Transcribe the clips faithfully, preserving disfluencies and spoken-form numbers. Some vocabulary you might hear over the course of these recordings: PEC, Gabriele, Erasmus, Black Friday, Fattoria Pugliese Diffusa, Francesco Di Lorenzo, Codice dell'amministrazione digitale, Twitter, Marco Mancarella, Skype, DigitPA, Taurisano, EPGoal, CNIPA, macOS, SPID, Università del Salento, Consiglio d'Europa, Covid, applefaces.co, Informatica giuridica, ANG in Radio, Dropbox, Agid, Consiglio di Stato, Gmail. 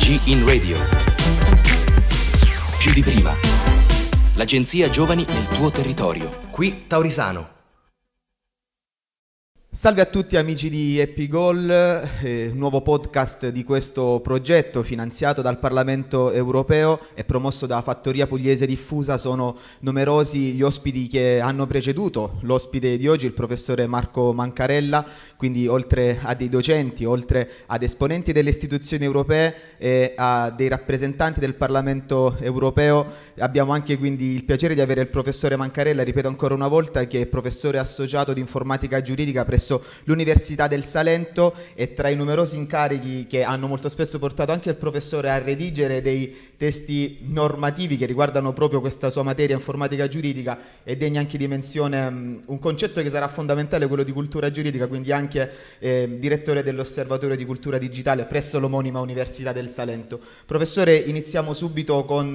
A N G in Radio. Più di prima. L'agenzia Giovani nel tuo territorio. Qui Taurisano. Salve a tutti amici di EPGoal, eh, nuovo podcast di questo progetto finanziato dal Parlamento europeo e promosso da Fattoria Pugliese Diffusa. Sono numerosi gli ospiti che hanno preceduto l'ospite di oggi, il professore Marco Mancarella, quindi oltre a dei docenti, oltre ad esponenti delle istituzioni europee e a dei rappresentanti del Parlamento europeo, abbiamo anche quindi il piacere di avere il professore Mancarella, ripeto ancora una volta, che è professore associato di informatica giuridica presso l'Università del Salento, e tra i numerosi incarichi che hanno molto spesso portato anche il professore a redigere dei testi normativi che riguardano proprio questa sua materia, informatica giuridica, e degna anche di menzione um, un concetto che sarà fondamentale, quello di cultura giuridica, quindi anche eh, direttore dell'Osservatorio di Cultura Digitale presso l'omonima Università del Salento. Professore, iniziamo subito con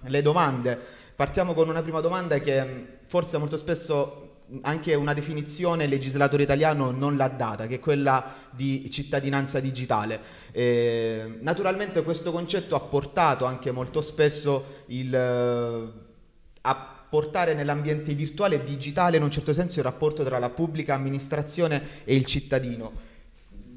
uh, le domande. Partiamo con una prima domanda che um, forse molto spesso anche una definizione il legislatore italiano non l'ha data, che è quella di cittadinanza digitale. Eh, naturalmente questo concetto ha portato anche molto spesso il, eh, a portare nell'ambiente virtuale e digitale in un certo senso il rapporto tra la pubblica amministrazione e il cittadino.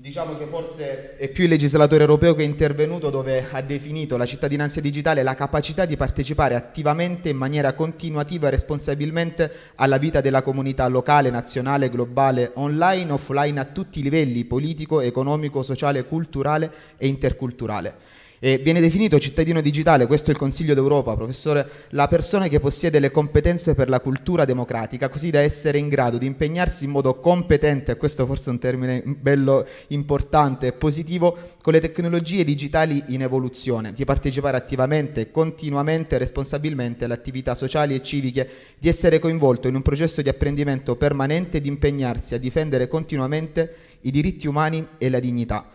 Diciamo che forse è più il legislatore europeo che è intervenuto, dove ha definito la cittadinanza digitale la capacità di partecipare attivamente, in maniera continuativa e responsabilmente, alla vita della comunità locale, nazionale, globale, online, offline, a tutti i livelli: politico, economico, sociale, culturale e interculturale. E viene definito cittadino digitale, questo è il Consiglio d'Europa, professore, la persona che possiede le competenze per la cultura democratica, così da essere in grado di impegnarsi in modo competente, questo forse è un termine bello importante e positivo, con le tecnologie digitali in evoluzione, di partecipare attivamente, continuamente e responsabilmente alle attività sociali e civiche, di essere coinvolto in un processo di apprendimento permanente e di impegnarsi a difendere continuamente i diritti umani e la dignità.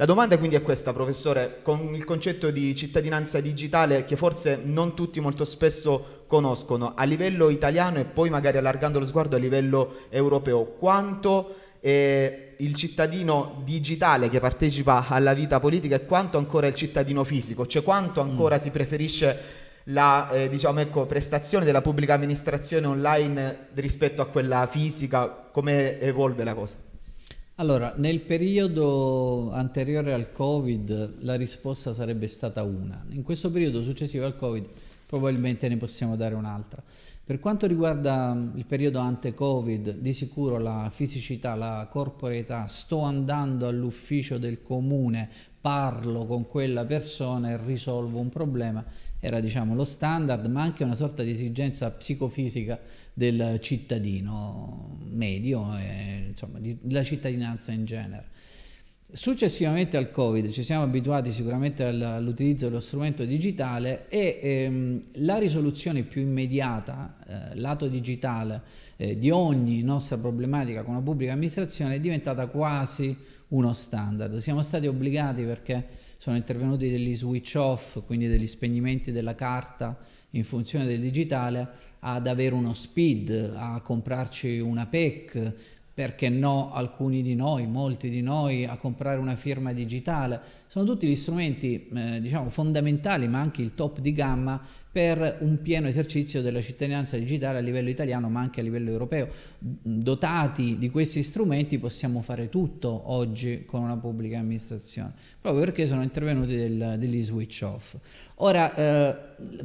La domanda quindi è questa, professore, con il concetto di cittadinanza digitale che forse non tutti molto spesso conoscono, a livello italiano e poi magari allargando lo sguardo a livello europeo, quanto eh, il cittadino digitale che partecipa alla vita politica e quanto ancora il cittadino fisico, cioè quanto ancora mm. si preferisce la eh, diciamo, ecco, prestazione della pubblica amministrazione online rispetto a quella fisica, come evolve la cosa? Allora, nel periodo anteriore al Covid la risposta sarebbe stata una, in questo periodo successivo al Covid probabilmente ne possiamo dare un'altra. Per quanto riguarda il periodo ante-Covid, di sicuro la fisicità, la corporeità, sto andando all'ufficio del comune, parlo con quella persona e risolvo un problema, era diciamo lo standard, ma anche una sorta di esigenza psicofisica del cittadino medio e insomma della cittadinanza in genere. Successivamente al Covid ci siamo abituati sicuramente all'utilizzo dello strumento digitale e ehm, la risoluzione più immediata, eh, lato digitale, eh, di ogni nostra problematica con la pubblica amministrazione è diventata quasi uno standard. Siamo stati obbligati, perché sono intervenuti degli switch off, quindi degli spegnimenti della carta in funzione del digitale, ad avere uno SPID, a comprarci una P E C, perché no, alcuni di noi, molti di noi, a comprare una firma digitale. Sono tutti gli strumenti eh, diciamo fondamentali, ma anche il top di gamma per un pieno esercizio della cittadinanza digitale a livello italiano, ma anche a livello europeo. Dotati di questi strumenti possiamo fare tutto oggi con una pubblica amministrazione, proprio perché sono intervenuti del, degli switch off. Ora, eh,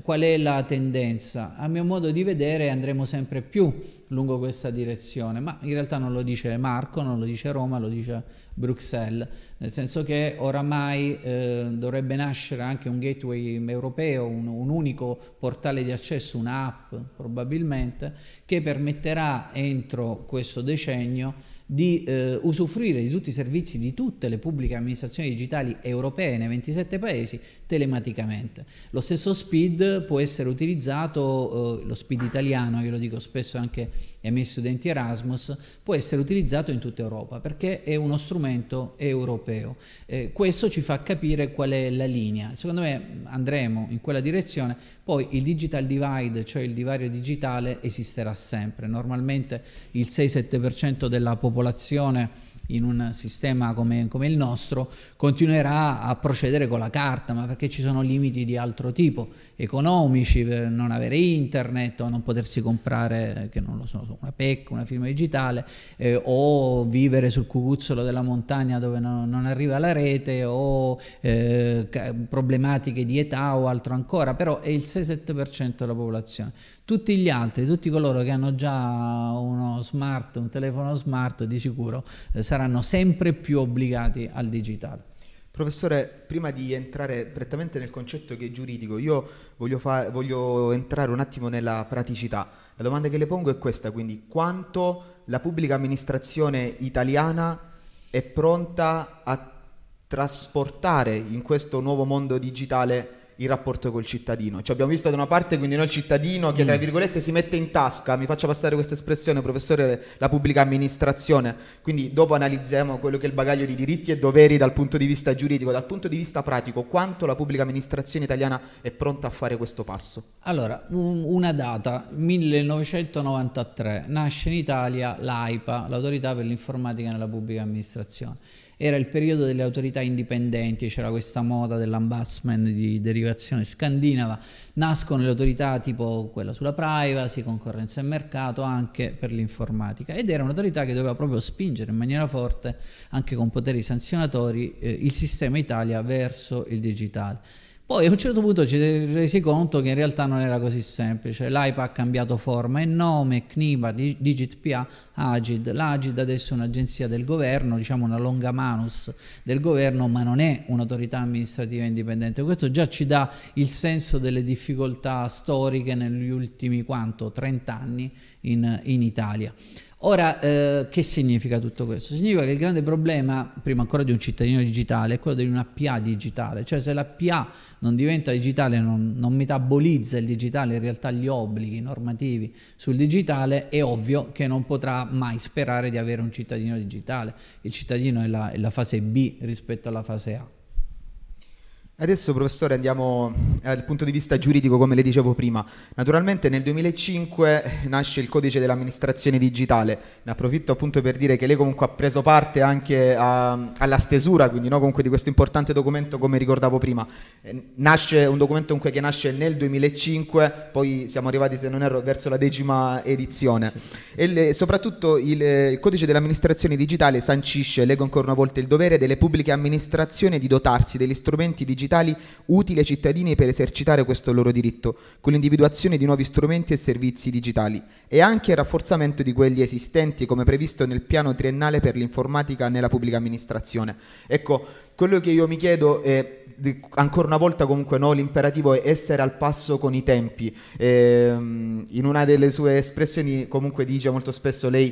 qual è la tendenza? A mio modo di vedere andremo sempre più lungo questa direzione, ma in realtà non lo dice Marco, non lo dice Roma, lo dice Bruxelles, nel senso che oramai eh, dovrebbe nascere anche un gateway europeo, un, un unico portale di accesso, un'app probabilmente, che permetterà entro questo decennio di eh, usufruire di tutti i servizi di tutte le pubbliche amministrazioni digitali europee nei ventisette paesi telematicamente. Lo stesso SPID può essere utilizzato, eh, lo SPID italiano, io lo dico spesso anche ai miei studenti Erasmus, può essere utilizzato in tutta Europa perché è uno strumento europeo. Eh, questo ci fa capire qual è la linea. Secondo me andremo in quella direzione. Poi il digital divide, cioè il divario digitale, esisterà sempre. Normalmente il sei sette per cento della popolazione in un sistema come, come il nostro, continuerà a procedere con la carta, ma perché ci sono limiti di altro tipo, economici, per non avere internet o non potersi comprare, che non lo so, una P E C, una firma digitale, eh, o vivere sul cucuzzolo della montagna dove no, non arriva la rete, o eh, problematiche di età o altro ancora, però è il sei sette per cento della popolazione. Tutti gli altri, tutti coloro che hanno già uno smart, un telefono smart, di sicuro eh, saranno sempre più obbligati al digitale. Professore, prima di entrare prettamente nel concetto che è giuridico, io voglio, voglio entrare un attimo nella praticità. La domanda che le pongo è questa, quindi: quanto la pubblica amministrazione italiana è pronta a trasportare in questo nuovo mondo digitale il rapporto col cittadino? Cioè, abbiamo visto da una parte quindi noi il cittadino che mm. tra virgolette si mette in tasca, mi faccia passare questa espressione, professore, la pubblica amministrazione, quindi dopo analizziamo quello che è il bagaglio di diritti e doveri dal punto di vista giuridico. Dal punto di vista pratico, quanto la pubblica amministrazione italiana è pronta a fare questo passo? Allora, un, una data, millenovecentonovantatré, nasce in Italia l'AIPA, l'autorità per l'informatica nella pubblica amministrazione. Era il periodo delle autorità indipendenti, c'era questa moda dell'ombudsman di derivazione scandinava. Nascono le autorità tipo quella sulla privacy, concorrenza e mercato, anche per l'informatica, ed era un'autorità che doveva proprio spingere in maniera forte, anche con poteri sanzionatori, eh, il sistema Italia verso il digitale. Poi a un certo punto ci si è resi conto che in realtà non era così semplice. L'AIPA ha cambiato forma e nome, C N I P A, DigitPA, Agid. L'Agid adesso è un'agenzia del governo, diciamo una longa manus del governo, ma non è un'autorità amministrativa indipendente. Questo già ci dà il senso delle difficoltà storiche negli ultimi quanto, trenta anni in, in Italia. Ora, eh, che significa tutto questo? Significa che il grande problema, prima ancora di un cittadino digitale, è quello di una P A digitale, cioè se la P A non diventa digitale, non, non metabolizza il digitale, in realtà gli obblighi normativi sul digitale, è ovvio che non potrà mai sperare di avere un cittadino digitale. Il cittadino è la, è la fase B rispetto alla fase A. Adesso, professore, andiamo dal punto di vista giuridico, come le dicevo prima. Naturalmente nel duemilacinque nasce il Codice dell'amministrazione digitale. Ne approfitto appunto per dire che lei comunque ha preso parte anche a, alla stesura, quindi no, comunque di questo importante documento, come ricordavo prima. Nasce un documento comunque che nasce nel duemilacinque, poi siamo arrivati, se non erro, verso la decima edizione. Sì. E le, soprattutto il, il Codice dell'amministrazione digitale sancisce, leggo ancora una volta, il dovere delle pubbliche amministrazioni di dotarsi degli strumenti digitali utili ai cittadini per esercitare questo loro diritto, con l'individuazione di nuovi strumenti e servizi digitali e anche il rafforzamento di quelli esistenti, come previsto nel piano triennale per l'informatica nella pubblica amministrazione. Ecco, quello che io mi chiedo è, ancora una volta comunque no, l'imperativo è essere al passo con i tempi. Ehm, in una delle sue espressioni comunque dice molto spesso lei,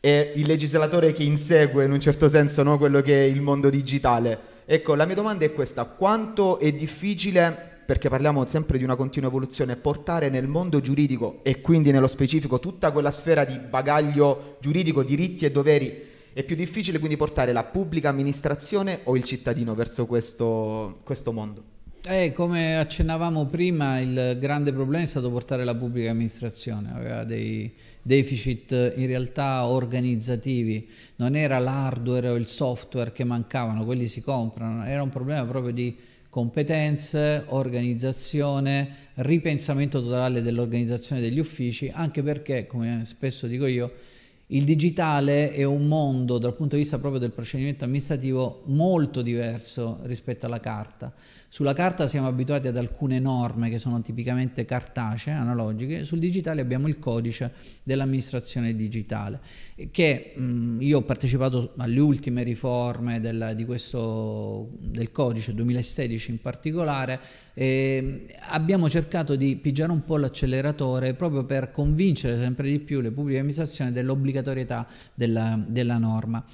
è il legislatore che insegue in un certo senso no, quello che è il mondo digitale. Ecco, la mia domanda è questa: quanto è difficile, perché parliamo sempre di una continua evoluzione, portare nel mondo giuridico e quindi nello specifico tutta quella sfera di bagaglio giuridico, diritti e doveri, è più difficile quindi portare la pubblica amministrazione o il cittadino verso questo, questo mondo? Eh, come accennavamo prima, il grande problema è stato portare la pubblica amministrazione, aveva dei deficit in realtà organizzativi, non era l'hardware o il software che mancavano, quelli si comprano, era un problema proprio di competenze, organizzazione, ripensamento totale dell'organizzazione degli uffici, anche perché, come spesso dico io, il digitale è un mondo dal punto di vista proprio del procedimento amministrativo molto diverso rispetto alla carta. Sulla carta siamo abituati ad alcune norme che sono tipicamente cartacee, analogiche, sul digitale abbiamo il codice dell'amministrazione digitale, che mh, io ho partecipato alle ultime riforme del, di questo, del codice, duemilasedici in particolare, e abbiamo cercato di pigiare un po' l'acceleratore proprio per convincere sempre di più le pubbliche amministrazioni dell'obbligatorietà Della, della norma.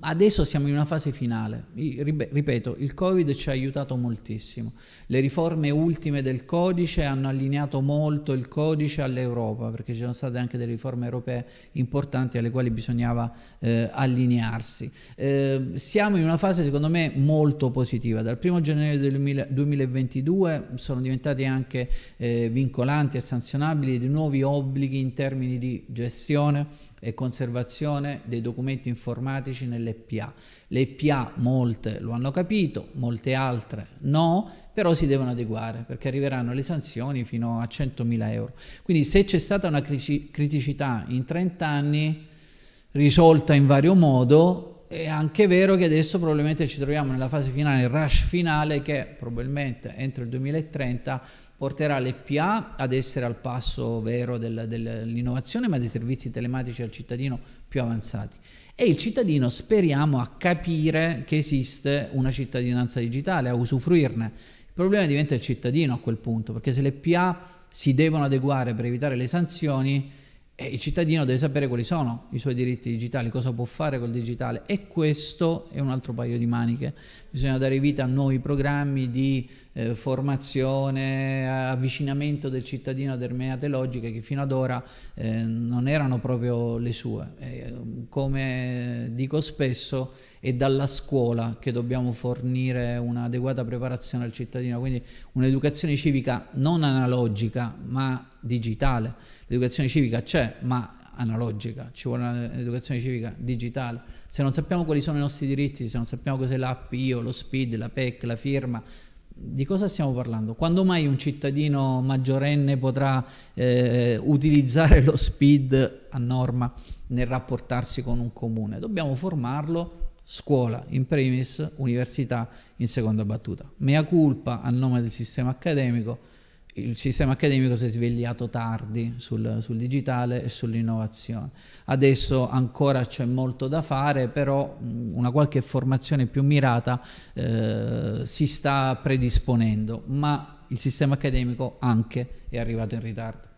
Adesso siamo in una fase finale, ripeto, il Covid ci ha aiutato moltissimo, le riforme ultime del codice hanno allineato molto il codice all'Europa, perché ci sono state anche delle riforme europee importanti alle quali bisognava eh, allinearsi. Eh, siamo in una fase secondo me molto positiva, dal primo gennaio del duemilaventidue sono diventati anche eh, vincolanti e sanzionabili di nuovi obblighi in termini di gestione, e conservazione dei documenti informatici nelle P A. Le P A molte lo hanno capito, molte altre no, però si devono adeguare perché arriveranno le sanzioni fino a centomila euro. Quindi se c'è stata una criticità in trenta anni risolta in vario modo, è anche vero che adesso probabilmente ci troviamo nella fase finale, il rush finale, che probabilmente entro il duemilatrenta porterà le P A ad essere al passo vero del, dell'innovazione, ma dei servizi telematici al cittadino più avanzati. E il cittadino, speriamo, a capire che esiste una cittadinanza digitale, a usufruirne. Il problema diventa il cittadino a quel punto, perché se le P A si devono adeguare per evitare le sanzioni, il cittadino deve sapere quali sono i suoi diritti digitali, cosa può fare col digitale, e questo è un altro paio di maniche. Bisogna dare vita a nuovi programmi di eh, formazione, avvicinamento del cittadino a determinate logiche che fino ad ora eh, non erano proprio le sue. E, come dico spesso, è dalla scuola che dobbiamo fornire un'adeguata preparazione al cittadino, quindi un'educazione civica non analogica ma digitale. L'educazione civica c'è, ma analogica, ci vuole un'educazione civica digitale. Se non sappiamo quali sono i nostri diritti, se non sappiamo cos'è l'app I O, lo SPID, la P E C, la firma, di cosa stiamo parlando? Quando mai un cittadino maggiorenne potrà eh, utilizzare lo SPID a norma nel rapportarsi con un comune? Dobbiamo formarlo, scuola in primis, università in seconda battuta. Mea culpa a nome del sistema accademico. Il sistema accademico si è svegliato tardi sul, sul digitale e sull'innovazione. Adesso ancora c'è molto da fare, però una qualche formazione più mirata eh, si sta predisponendo, ma il sistema accademico anche è arrivato in ritardo.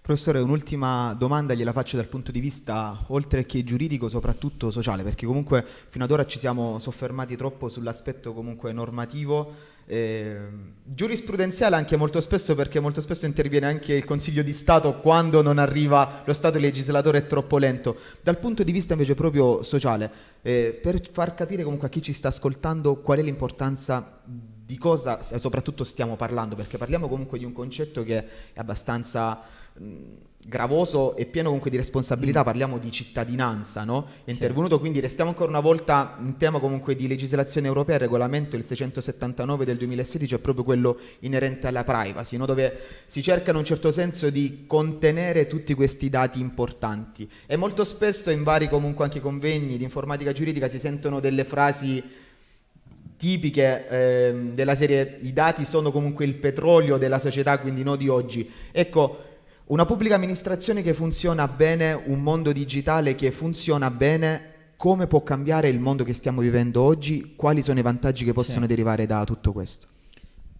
Professore, un'ultima domanda gliela faccio dal punto di vista, oltre che giuridico, soprattutto sociale, perché comunque fino ad ora ci siamo soffermati troppo sull'aspetto comunque normativo, Eh, giurisprudenziale anche molto spesso, perché molto spesso interviene anche il Consiglio di Stato quando non arriva lo Stato, il legislatore è troppo lento. Dal punto di vista invece proprio sociale, eh, per far capire comunque a chi ci sta ascoltando qual è l'importanza di cosa soprattutto stiamo parlando, perché parliamo comunque di un concetto che è abbastanza mh, gravoso e pieno comunque di responsabilità, parliamo di cittadinanza, no? È intervenuto, sì. Quindi restiamo ancora una volta in tema comunque di legislazione europea. Il regolamento il seicentosettantanove del duemilasedici è proprio quello inerente alla privacy, no? Dove si cerca in un certo senso di contenere tutti questi dati importanti, e molto spesso in vari comunque anche convegni di informatica giuridica si sentono delle frasi tipiche ehm, della serie: i dati sono comunque il petrolio della società, quindi no di oggi. Ecco, una pubblica amministrazione che funziona bene, un mondo digitale che funziona bene, come può cambiare il mondo che stiamo vivendo oggi? Quali sono i vantaggi che possono, sì, derivare da tutto questo?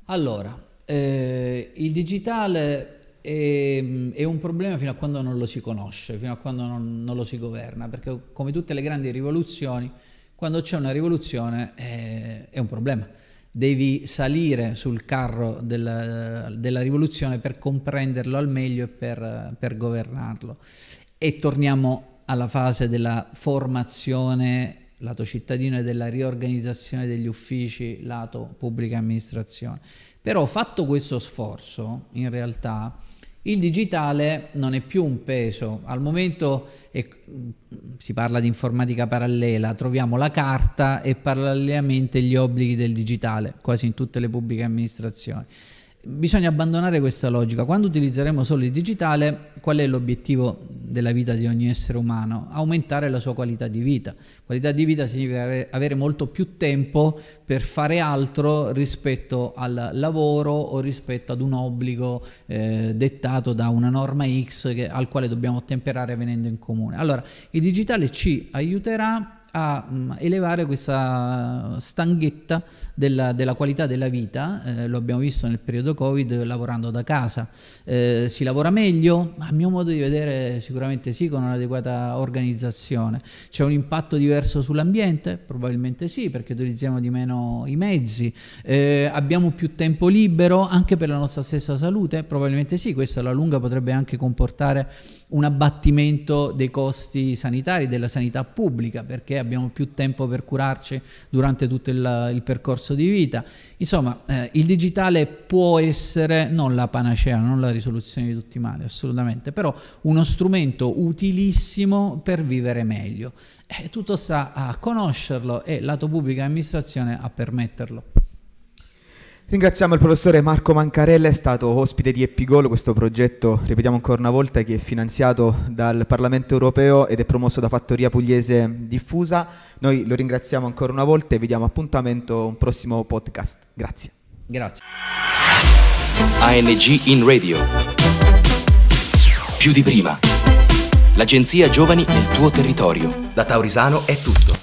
Allora, eh, il digitale è, è un problema fino a quando non lo si conosce, fino a quando non, non lo si governa, perché come tutte le grandi rivoluzioni, quando c'è una rivoluzione eh, è un problema. Devi salire sul carro della, della rivoluzione per comprenderlo al meglio e per, per governarlo. E torniamo alla fase della formazione lato cittadino e della riorganizzazione degli uffici lato pubblica amministrazione. Però, fatto questo sforzo, in realtà il digitale non è più un peso. Al momento è, si parla di informatica parallela, troviamo la carta e parallelamente gli obblighi del digitale quasi in tutte le pubbliche amministrazioni. Bisogna abbandonare questa logica. Quando utilizzeremo solo il digitale, qual è l'obiettivo della vita di ogni essere umano? Aumentare la sua qualità di vita. Qualità di vita significa avere molto più tempo per fare altro rispetto al lavoro o rispetto ad un obbligo eh, dettato da una norma X che, al quale dobbiamo ottemperare venendo in comune. Allora, il digitale ci aiuterà a elevare questa stanghetta della, della qualità della vita. Eh, lo abbiamo visto nel periodo Covid lavorando da casa. Eh, si lavora meglio? A mio modo di vedere sicuramente sì, con un'adeguata organizzazione. C'è un impatto diverso sull'ambiente? Probabilmente sì, perché utilizziamo di meno i mezzi. Eh, abbiamo più tempo libero anche per la nostra stessa salute? Probabilmente sì, questo alla lunga potrebbe anche comportare un abbattimento dei costi sanitari, della sanità pubblica, perché abbiamo più tempo per curarci durante tutto il, il percorso di vita. Insomma, eh, il digitale può essere non la panacea, non la risoluzione di tutti i mali, assolutamente, però uno strumento utilissimo per vivere meglio. Eh, tutto sta a conoscerlo e lato pubblica amministrazione a permetterlo. Ringraziamo il professore Marco Mancarella, è stato ospite di EPGoal, questo progetto, ripetiamo ancora una volta, che è finanziato dal Parlamento europeo ed è promosso da Fattoria Pugliese Diffusa. Noi lo ringraziamo ancora una volta e vi diamo appuntamento a un prossimo podcast. Grazie. Grazie. A N G in Radio. Più di prima. L'agenzia Giovani nel tuo territorio. Da Taurisano è tutto.